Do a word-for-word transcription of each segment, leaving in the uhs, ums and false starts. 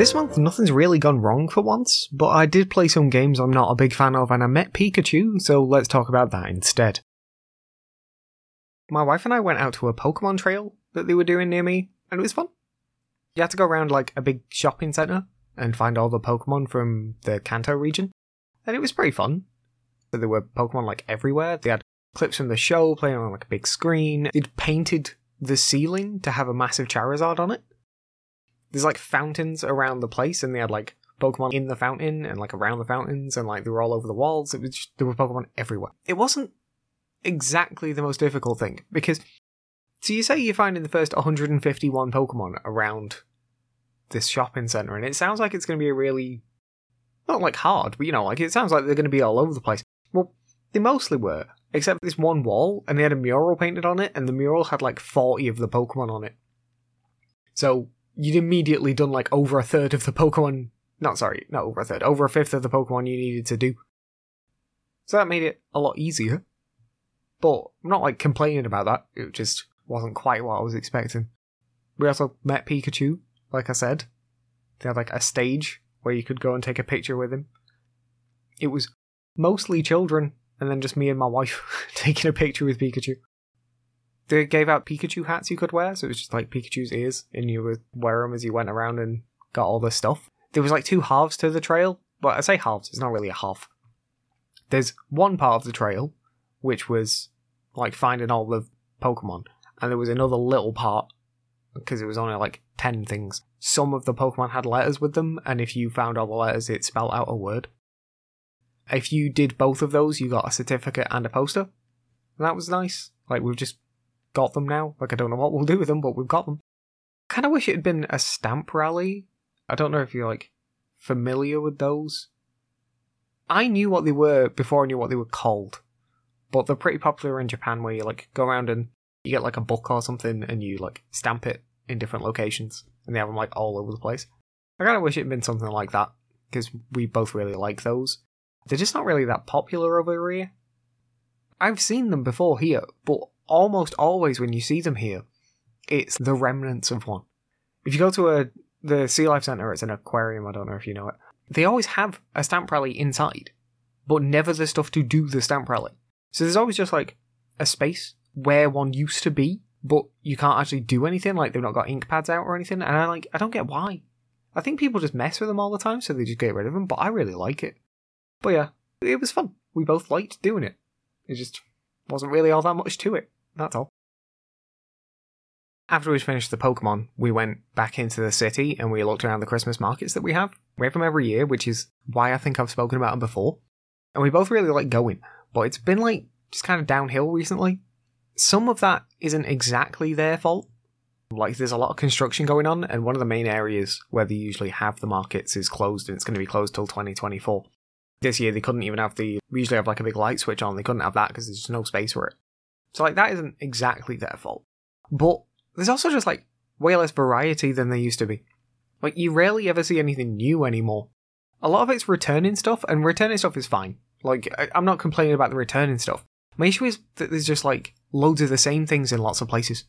This month, nothing's really gone wrong for once, but I did play some games I'm not a big fan of and I met Pikachu, so let's talk about that instead. My wife and I went out to a Pokemon trail that they were doing near me, and it was fun. You had to go around like a big shopping centre and find all the Pokemon from the Kanto region, and it was pretty fun. So there were Pokemon like everywhere. They had clips from the show playing on like a big screen. They'd painted the ceiling to have a massive Charizard on it. There's like fountains around the place, and they had like Pokemon in the fountain and like around the fountains, and like they were all over the walls. It was just, there were Pokemon everywhere. It wasn't exactly the most difficult thing, because so you say you're finding the first one hundred fifty-one Pokemon around this shopping centre, and it sounds like it's going to be a really, not like hard, but you know, like it sounds like they're going to be all over the place. Well, they mostly were, except for this one wall, and they had a mural painted on it, and the mural had like forty of the Pokemon on it. So you'd immediately done like over a third of the Pokemon, not sorry, not over a third, over a fifth of the Pokemon you needed to do. So that made it a lot easier. But I'm not like complaining about that, it just wasn't quite what I was expecting. We also met Pikachu, like I said. They had like a stage where you could go and take a picture with him. It was mostly children, and then just me and my wife taking a picture with Pikachu. They gave out Pikachu hats you could wear, so it was just like Pikachu's ears, and you would wear them as you went around and got all this stuff. There was like two halves to the trail, but I say halves, it's not really a half. There's one part of the trail, which was like finding all the Pokemon, and there was another little part, because it was only like ten things. Some of the Pokemon had letters with them, and if you found all the letters, it spelled out a word. If you did both of those, you got a certificate and a poster. And that was nice. Like, we've just got them now. Like, I don't know what we'll do with them, but we've got them. Kind of wish it had been a stamp rally. I don't know if you're, like, familiar with those. I knew what they were before I knew what they were called. But they're pretty popular in Japan, where you, like, go around and you get, like, a book or something, and you, like, stamp it in different locations. And they have them, like, all over the place. I kind of wish it had been something like that, because we both really like those. They're just not really that popular over here. I've seen them before here, but almost always when you see them here, it's the remnants of one. If you go to a the Sea Life Centre, it's an aquarium, I don't know if you know it. They always have a stamp rally inside, but never the stuff to do the stamp rally. So there's always just like a space where one used to be, but you can't actually do anything, like they've not got ink pads out or anything, and I like I don't get why. I think people just mess with them all the time, so they just get rid of them, but I really like it. But yeah, it was fun. We both liked doing it. It just wasn't really all that much to it, that's all. After we finished the Pokemon, we went back into the city and we looked around the Christmas markets that we have. We have them every year, which is why I think I've spoken about them before. And we both really like going, but it's been like just kind of downhill recently. Some of that isn't exactly their fault. Like, there's a lot of construction going on, and one of the main areas where they usually have the markets is closed, and it's going to be closed till twenty twenty-four. This year they couldn't even have the, we usually have like a big light switch on, they couldn't have that because there's just no space for it. So like that isn't exactly their fault. But there's also just like way less variety than there used to be. Like, you rarely ever see anything new anymore. A lot of it's returning stuff, and returning stuff is fine. Like, I- I'm not complaining about the returning stuff. My issue is that there's just like loads of the same things in lots of places.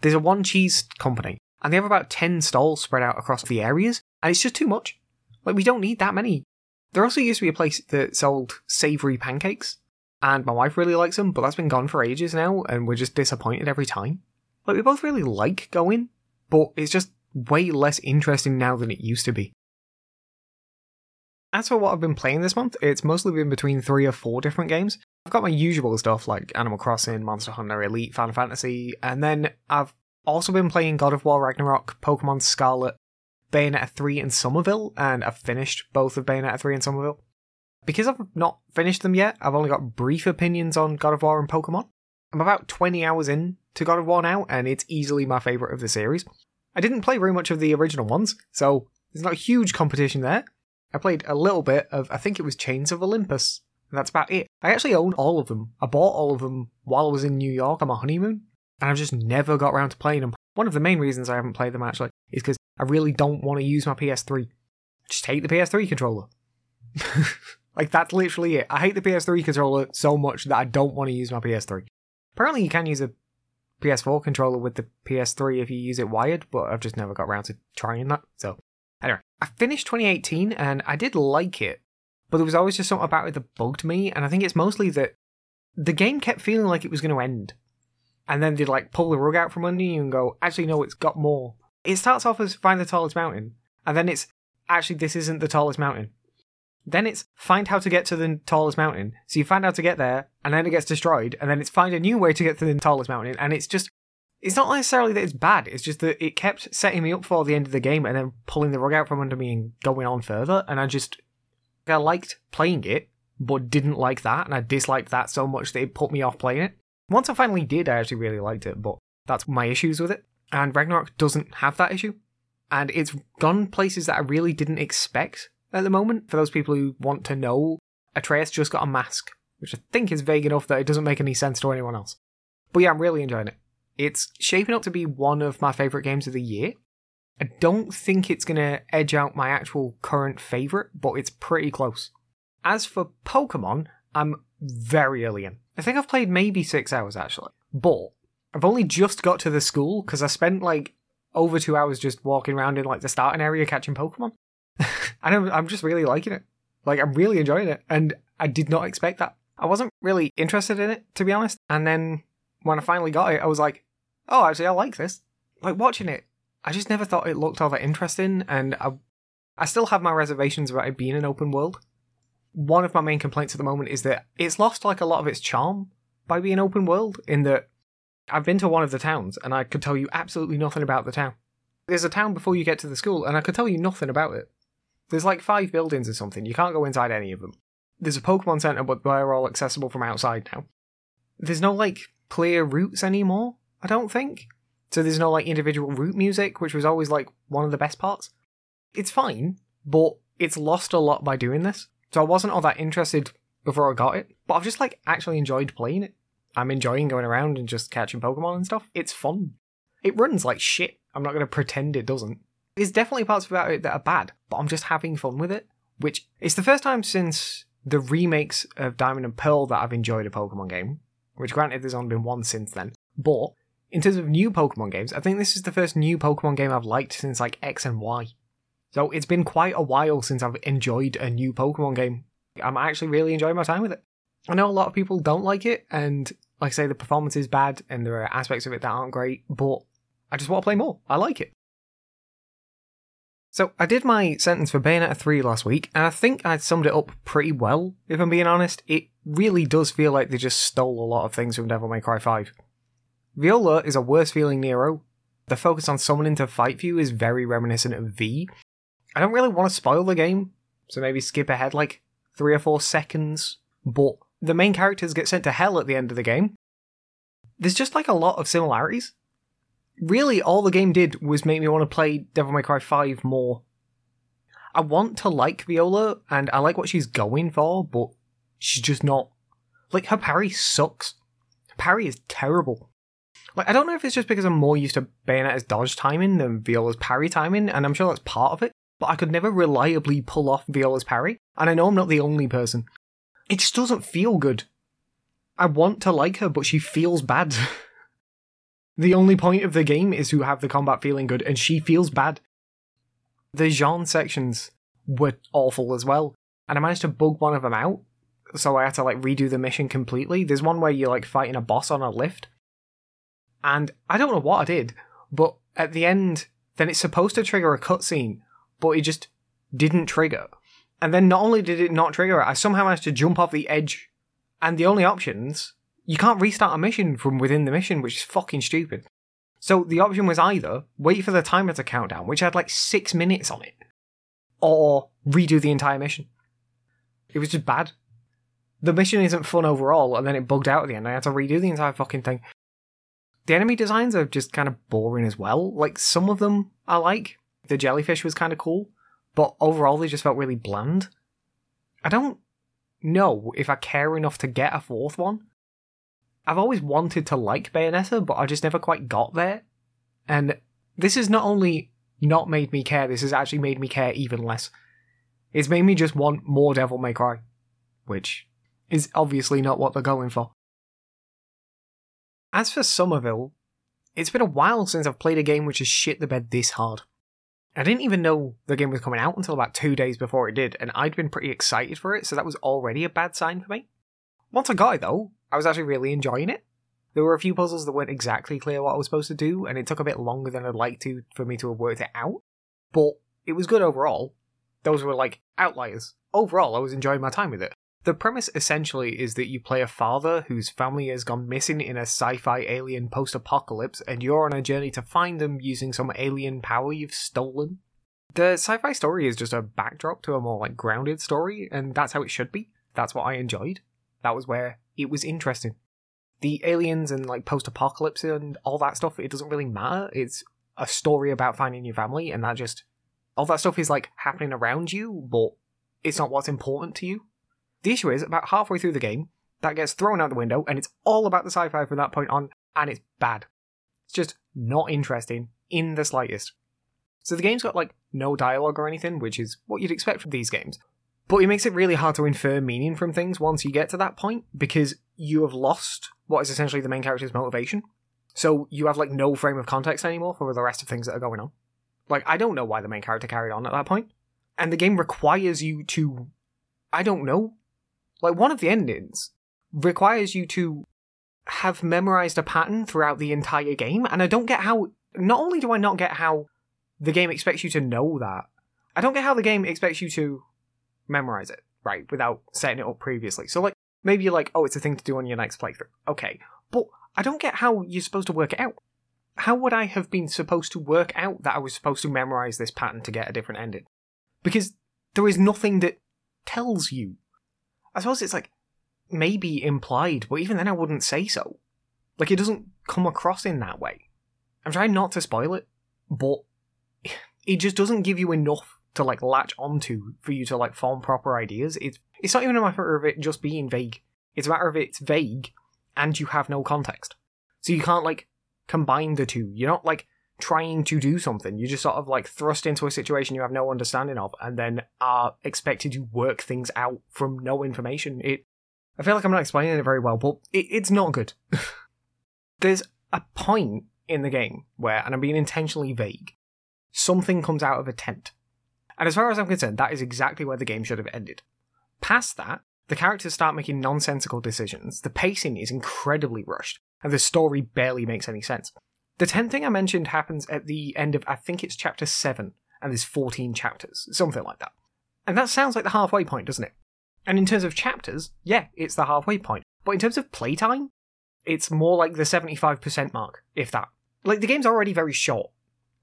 There's a one cheese company, and they have about ten stalls spread out across the areas, and it's just too much. Like, we don't need that many. There also used to be a place that sold savoury pancakes, and my wife really likes them, but that's been gone for ages now, and we're just disappointed every time. Like, we both really like going, but it's just way less interesting now than it used to be. As for what I've been playing this month, it's mostly been between three or four different games. I've got my usual stuff like Animal Crossing, Monster Hunter, Elite, Final Fantasy, and then I've also been playing God of War, Ragnarok, Pokemon Scarlet, Bayonetta three and Somerville, and I've finished both of Bayonetta three and Somerville. Because I've not finished them yet, I've only got brief opinions on God of War and Pokemon. I'm about twenty hours in to God of War now, and it's easily my favourite of the series. I didn't play very much of the original ones, so there's not huge competition there. I played a little bit of, I think it was Chains of Olympus, and that's about it. I actually own all of them. I bought all of them while I was in New York on my honeymoon, and I've just never got around to playing them. One of the main reasons I haven't played them, actually, is because I really don't want to use my P S three. Just hate the P S three controller. Like, that's literally it. I hate the P S three controller so much that I don't want to use my P S three. Apparently you can use a P S four controller with the P S three if you use it wired, but I've just never got around to trying that, so Anyway, I finished twenty eighteen and I did like it, but there was always just something about it that bugged me, and I think it's mostly that the game kept feeling like it was going to end. And then they'd like pull the rug out from under you and go, actually no, it's got more. It starts off as find the tallest mountain, and then it's, actually this isn't the tallest mountain. Then it's find how to get to the tallest mountain. So you find how to get there, and then it gets destroyed, and then it's find a new way to get to the tallest mountain, and it's just, it's not necessarily that it's bad, it's just that it kept setting me up for the end of the game and then pulling the rug out from under me and going on further, and I just, I liked playing it, but didn't like that, and I disliked that so much that it put me off playing it. Once I finally did, I actually really liked it, but that's my issues with it, and Ragnarok doesn't have that issue, and it's gone places that I really didn't expect. At the moment, for those people who want to know, Atreus just got a mask, which I think is vague enough that it doesn't make any sense to anyone else. But yeah, I'm really enjoying it. It's shaping up to be one of my favourite games of the year. I don't think it's going to edge out my actual current favourite, but it's pretty close. As for Pokemon, I'm very early in. I think I've played maybe six hours actually, but I've only just got to the school because I spent like over two hours just walking around in like the starting area catching Pokemon. And I'm just really liking it. Like, I'm really enjoying it. And I did not expect that. I wasn't really interested in it, to be honest. And then when I finally got it, I was like, oh, actually, I like this. Like, watching it, I just never thought it looked all that interesting. And I, I still have my reservations about it being an open world. One of my main complaints at the moment is that it's lost, like, a lot of its charm by being open world. In that I've been to one of the towns, and I could tell you absolutely nothing about the town. There's a town before you get to the school, and I could tell you nothing about it. There's like five buildings or something. You can't go inside any of them. There's a Pokemon Center, but they're all accessible from outside now. There's no, like, clear routes anymore, I don't think. So there's no, like, individual route music, which was always, like, one of the best parts. It's fine, but it's lost a lot by doing this. So I wasn't all that interested before I got it. But I've just, like, actually enjoyed playing it. I'm enjoying going around and just catching Pokemon and stuff. It's fun. It runs like shit. I'm not going to pretend it doesn't. There's definitely parts about it that are bad, but I'm just having fun with it, which it's the first time since the remakes of Diamond and Pearl that I've enjoyed a Pokemon game, which granted there's only been one since then, but in terms of new Pokemon games, I think this is the first new Pokemon game I've liked since like X and Y. So it's been quite a while since I've enjoyed a new Pokemon game. I'm actually really enjoying my time with it. I know a lot of people don't like it, and like I say, the performance is bad, and there are aspects of it that aren't great, but I just want to play more. I like it. So, I did my sentence for Bayonetta three last week, and I think I summed it up pretty well, if I'm being honest. It really does feel like they just stole a lot of things from Devil May Cry five. Viola is a worse-feeling Nero. The focus on summoning to fight for you is very reminiscent of V. I don't really want to spoil the game, so maybe skip ahead like three or four seconds, but the main characters get sent to hell at the end of the game. There's just like a lot of similarities. Really, all the game did was make me want to play Devil May Cry five more. I want to like Viola, and I like what she's going for, but she's just not... Like, her parry sucks. Her parry is terrible. Like, I don't know if it's just because I'm more used to Bayonetta's dodge timing than Viola's parry timing, and I'm sure that's part of it, but I could never reliably pull off Viola's parry, and I know I'm not the only person. It just doesn't feel good. I want to like her, but she feels bad. The only point of the game is to have the combat feeling good, and she feels bad. The Jeanne sections were awful as well, and I managed to bug one of them out, so I had to like redo the mission completely. There's one where you're like fighting a boss on a lift, and I don't know what I did, but at the end, then it's supposed to trigger a cutscene, but it just didn't trigger. And then not only did it not trigger it, I somehow managed to jump off the edge, and the only options... You can't restart a mission from within the mission, which is fucking stupid. So the option was either wait for the timer to count down, which had like six minutes on it, or redo the entire mission. It was just bad. The mission isn't fun overall, and then it bugged out at the end. I had to redo the entire fucking thing. The enemy designs are just kind of boring as well. Like, some of them I like. The jellyfish was kind of cool, but overall they just felt really bland. I don't know if I care enough to get a fourth one. I've always wanted to like Bayonetta, but I just never quite got there. And this has not only not made me care, this has actually made me care even less. It's made me just want more Devil May Cry, which is obviously not what they're going for. As for Somerville, it's been a while since I've played a game which has shit the bed this hard. I didn't even know the game was coming out until about two days before it did, and I'd been pretty excited for it, so that was already a bad sign for me. Once I got it though, I was actually really enjoying it. There were a few puzzles that weren't exactly clear what I was supposed to do, and it took a bit longer than I'd like to for me to have worked it out, but it was good overall. Those were like outliers. Overall, I was enjoying my time with it. The premise essentially is that you play a father whose family has gone missing in a sci-fi alien post-apocalypse, and you're on a journey to find them using some alien power you've stolen. The sci-fi story is just a backdrop to a more like grounded story, and that's how it should be. That's what I enjoyed. That was where it was interesting. The aliens and like post-apocalypse and all that stuff, it doesn't really matter. It's a story about finding your family, and that just... all that stuff is like happening around you, but it's not what's important to you. The issue is, about halfway through the game, that gets thrown out the window, and it's all about the sci-fi from that point on, and it's bad. It's just not interesting in the slightest. So the game's got, like, no dialogue or anything, which is what you'd expect from these games. But it makes it really hard to infer meaning from things once you get to that point, because you have lost what is essentially the main character's motivation. So you have, like, no frame of context anymore for the rest of things that are going on. Like, I don't know why the main character carried on at that point. And the game requires you to... I don't know... Like, one of the endings requires you to have memorized a pattern throughout the entire game, and I don't get how... Not only do I not get how the game expects you to know that, I don't get how the game expects you to memorize it, right, without setting it up previously. So, like, maybe you're like, oh, it's a thing to do on your next playthrough. Okay. But I don't get how you're supposed to work it out. How would I have been supposed to work out that I was supposed to memorize this pattern to get a different ending? Because there is nothing that tells you. I suppose it's, like, maybe implied, but even then I wouldn't say so. Like, it doesn't come across in that way. I'm trying not to spoil it, but it just doesn't give you enough to, like, latch onto for you to, like, form proper ideas. It's, it's not even a matter of it just being vague. It's a matter of it's vague, and you have no context. So you can't, like, combine the two. You're not, like, trying to do something. You're just sort of, like, thrust into a situation you have no understanding of, and then are expected to work things out from no information. It, I feel like I'm not explaining it very well, but it, it's not good. There's a point in the game where, and I'm being intentionally vague, something comes out of a tent. And as far as I'm concerned, that is exactly where the game should have ended. Past that, the characters start making nonsensical decisions, the pacing is incredibly rushed, and the story barely makes any sense. The tent thing I mentioned happens at the end of, I think it's chapter seven, and there's fourteen chapters, something like that. And that sounds like the halfway point, doesn't it? And in terms of chapters, yeah, it's the halfway point. But in terms of playtime, it's more like the seventy-five percent mark, if that. Like, the game's already very short,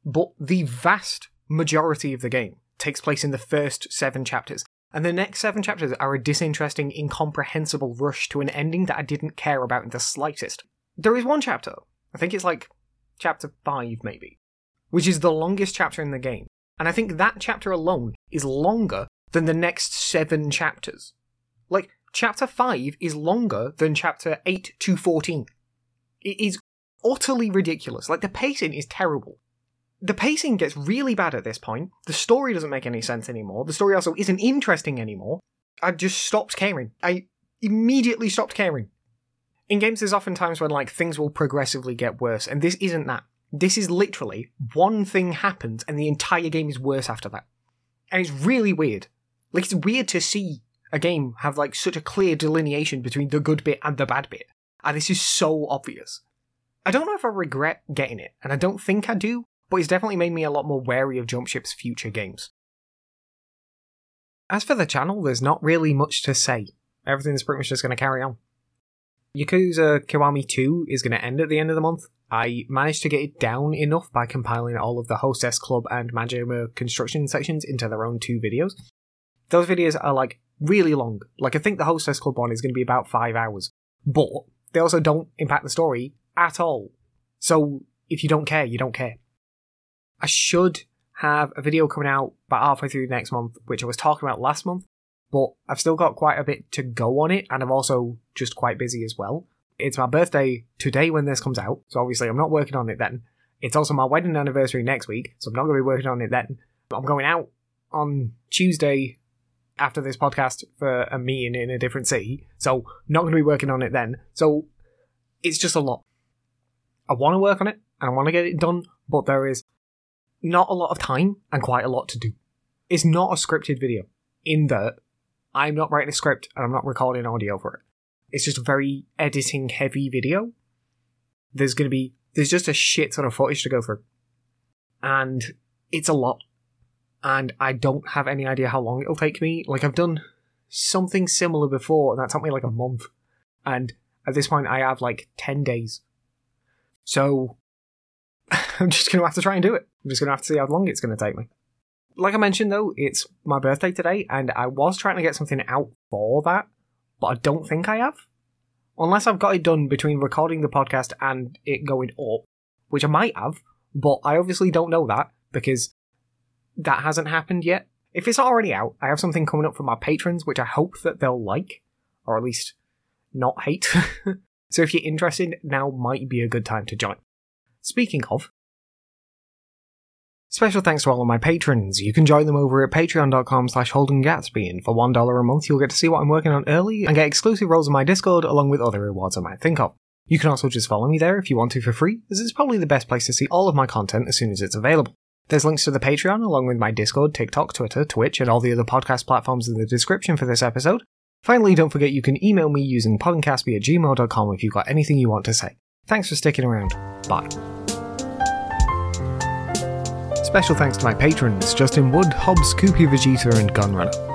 but the vast majority of the game takes place in the first seven chapters. And the next seven chapters are a disinteresting, incomprehensible rush to an ending that I didn't care about in the slightest. There is one chapter, I think it's like... chapter five, maybe, which is the longest chapter in the game, and I think that chapter alone is longer than the next seven chapters. Like, chapter five is longer than chapter eight to fourteen. It is utterly ridiculous. Like, the pacing is terrible. The pacing gets really bad at this point. The story doesn't make any sense anymore. The story also isn't interesting anymore. I just stopped caring. I immediately stopped caring. In games, there's often times when, like, things will progressively get worse, and this isn't that. This is literally one thing happens, and the entire game is worse after that. And it's really weird. Like, it's weird to see a game have, like, such a clear delineation between the good bit and the bad bit. And this is so obvious. I don't know if I regret getting it, and I don't think I do, but it's definitely made me a lot more wary of Jumpship's future games. As for the channel, there's not really much to say. Everything's pretty much just going to carry on. Yakuza Kiwami two is going to end at the end of the month. I managed to get it down enough by compiling all of the Hostess Club and Majima construction sections into their own two videos. Those videos are, like, really long. Like, I think the Hostess Club one is going to be about five hours. But they also don't impact the story at all. So, if you don't care, you don't care. I should have a video coming out about halfway through next month, which I was talking about last month. But I've still got quite a bit to go on it, and I'm also just quite busy as well. It's my birthday today when this comes out, so obviously I'm not working on it then. It's also my wedding anniversary next week, so I'm not going to be working on it then. I'm going out on Tuesday after this podcast for a meeting in a different city, so not going to be working on it then. So it's just a lot. I want to work on it, and I want to get it done, but there is not a lot of time and quite a lot to do. It's not a scripted video in that I'm not writing a script and I'm not recording audio for it. It's just a very editing heavy video. There's going to be, there's just a shit ton of footage to go through. And it's a lot. And I don't have any idea how long it'll take me. Like, I've done something similar before, and that took me like a month. And at this point, I have like ten days. So, I'm just going to have to try and do it. I'm just going to have to see how long it's going to take me. Like I mentioned, though, it's my birthday today, and I was trying to get something out for that, but I don't think I have. Unless I've got it done between recording the podcast and it going up, which I might have, but I obviously don't know that, because that hasn't happened yet. If it's already out, I have something coming up for my patrons, which I hope that they'll like, or at least not hate. So if you're interested, now might be a good time to join. Speaking of, special thanks to all of my patrons. You can join them over at patreon.com slash HoldenGatsby, and for one dollar a month you'll get to see what I'm working on early and get exclusive roles in my Discord along with other rewards I might think of. You can also just follow me there if you want to for free, as it's probably the best place to see all of my content as soon as it's available. There's links to the Patreon along with my Discord, TikTok, Twitter, Twitch, and all the other podcast platforms in the description for this episode. Finally, don't forget you can email me using HoldenGatsby at gmail dot com if you've got anything you want to say. Thanks for sticking around. Bye. Special thanks to my patrons, Justin Wood, Hobbs, Koopy Vegeta and Gunrunner.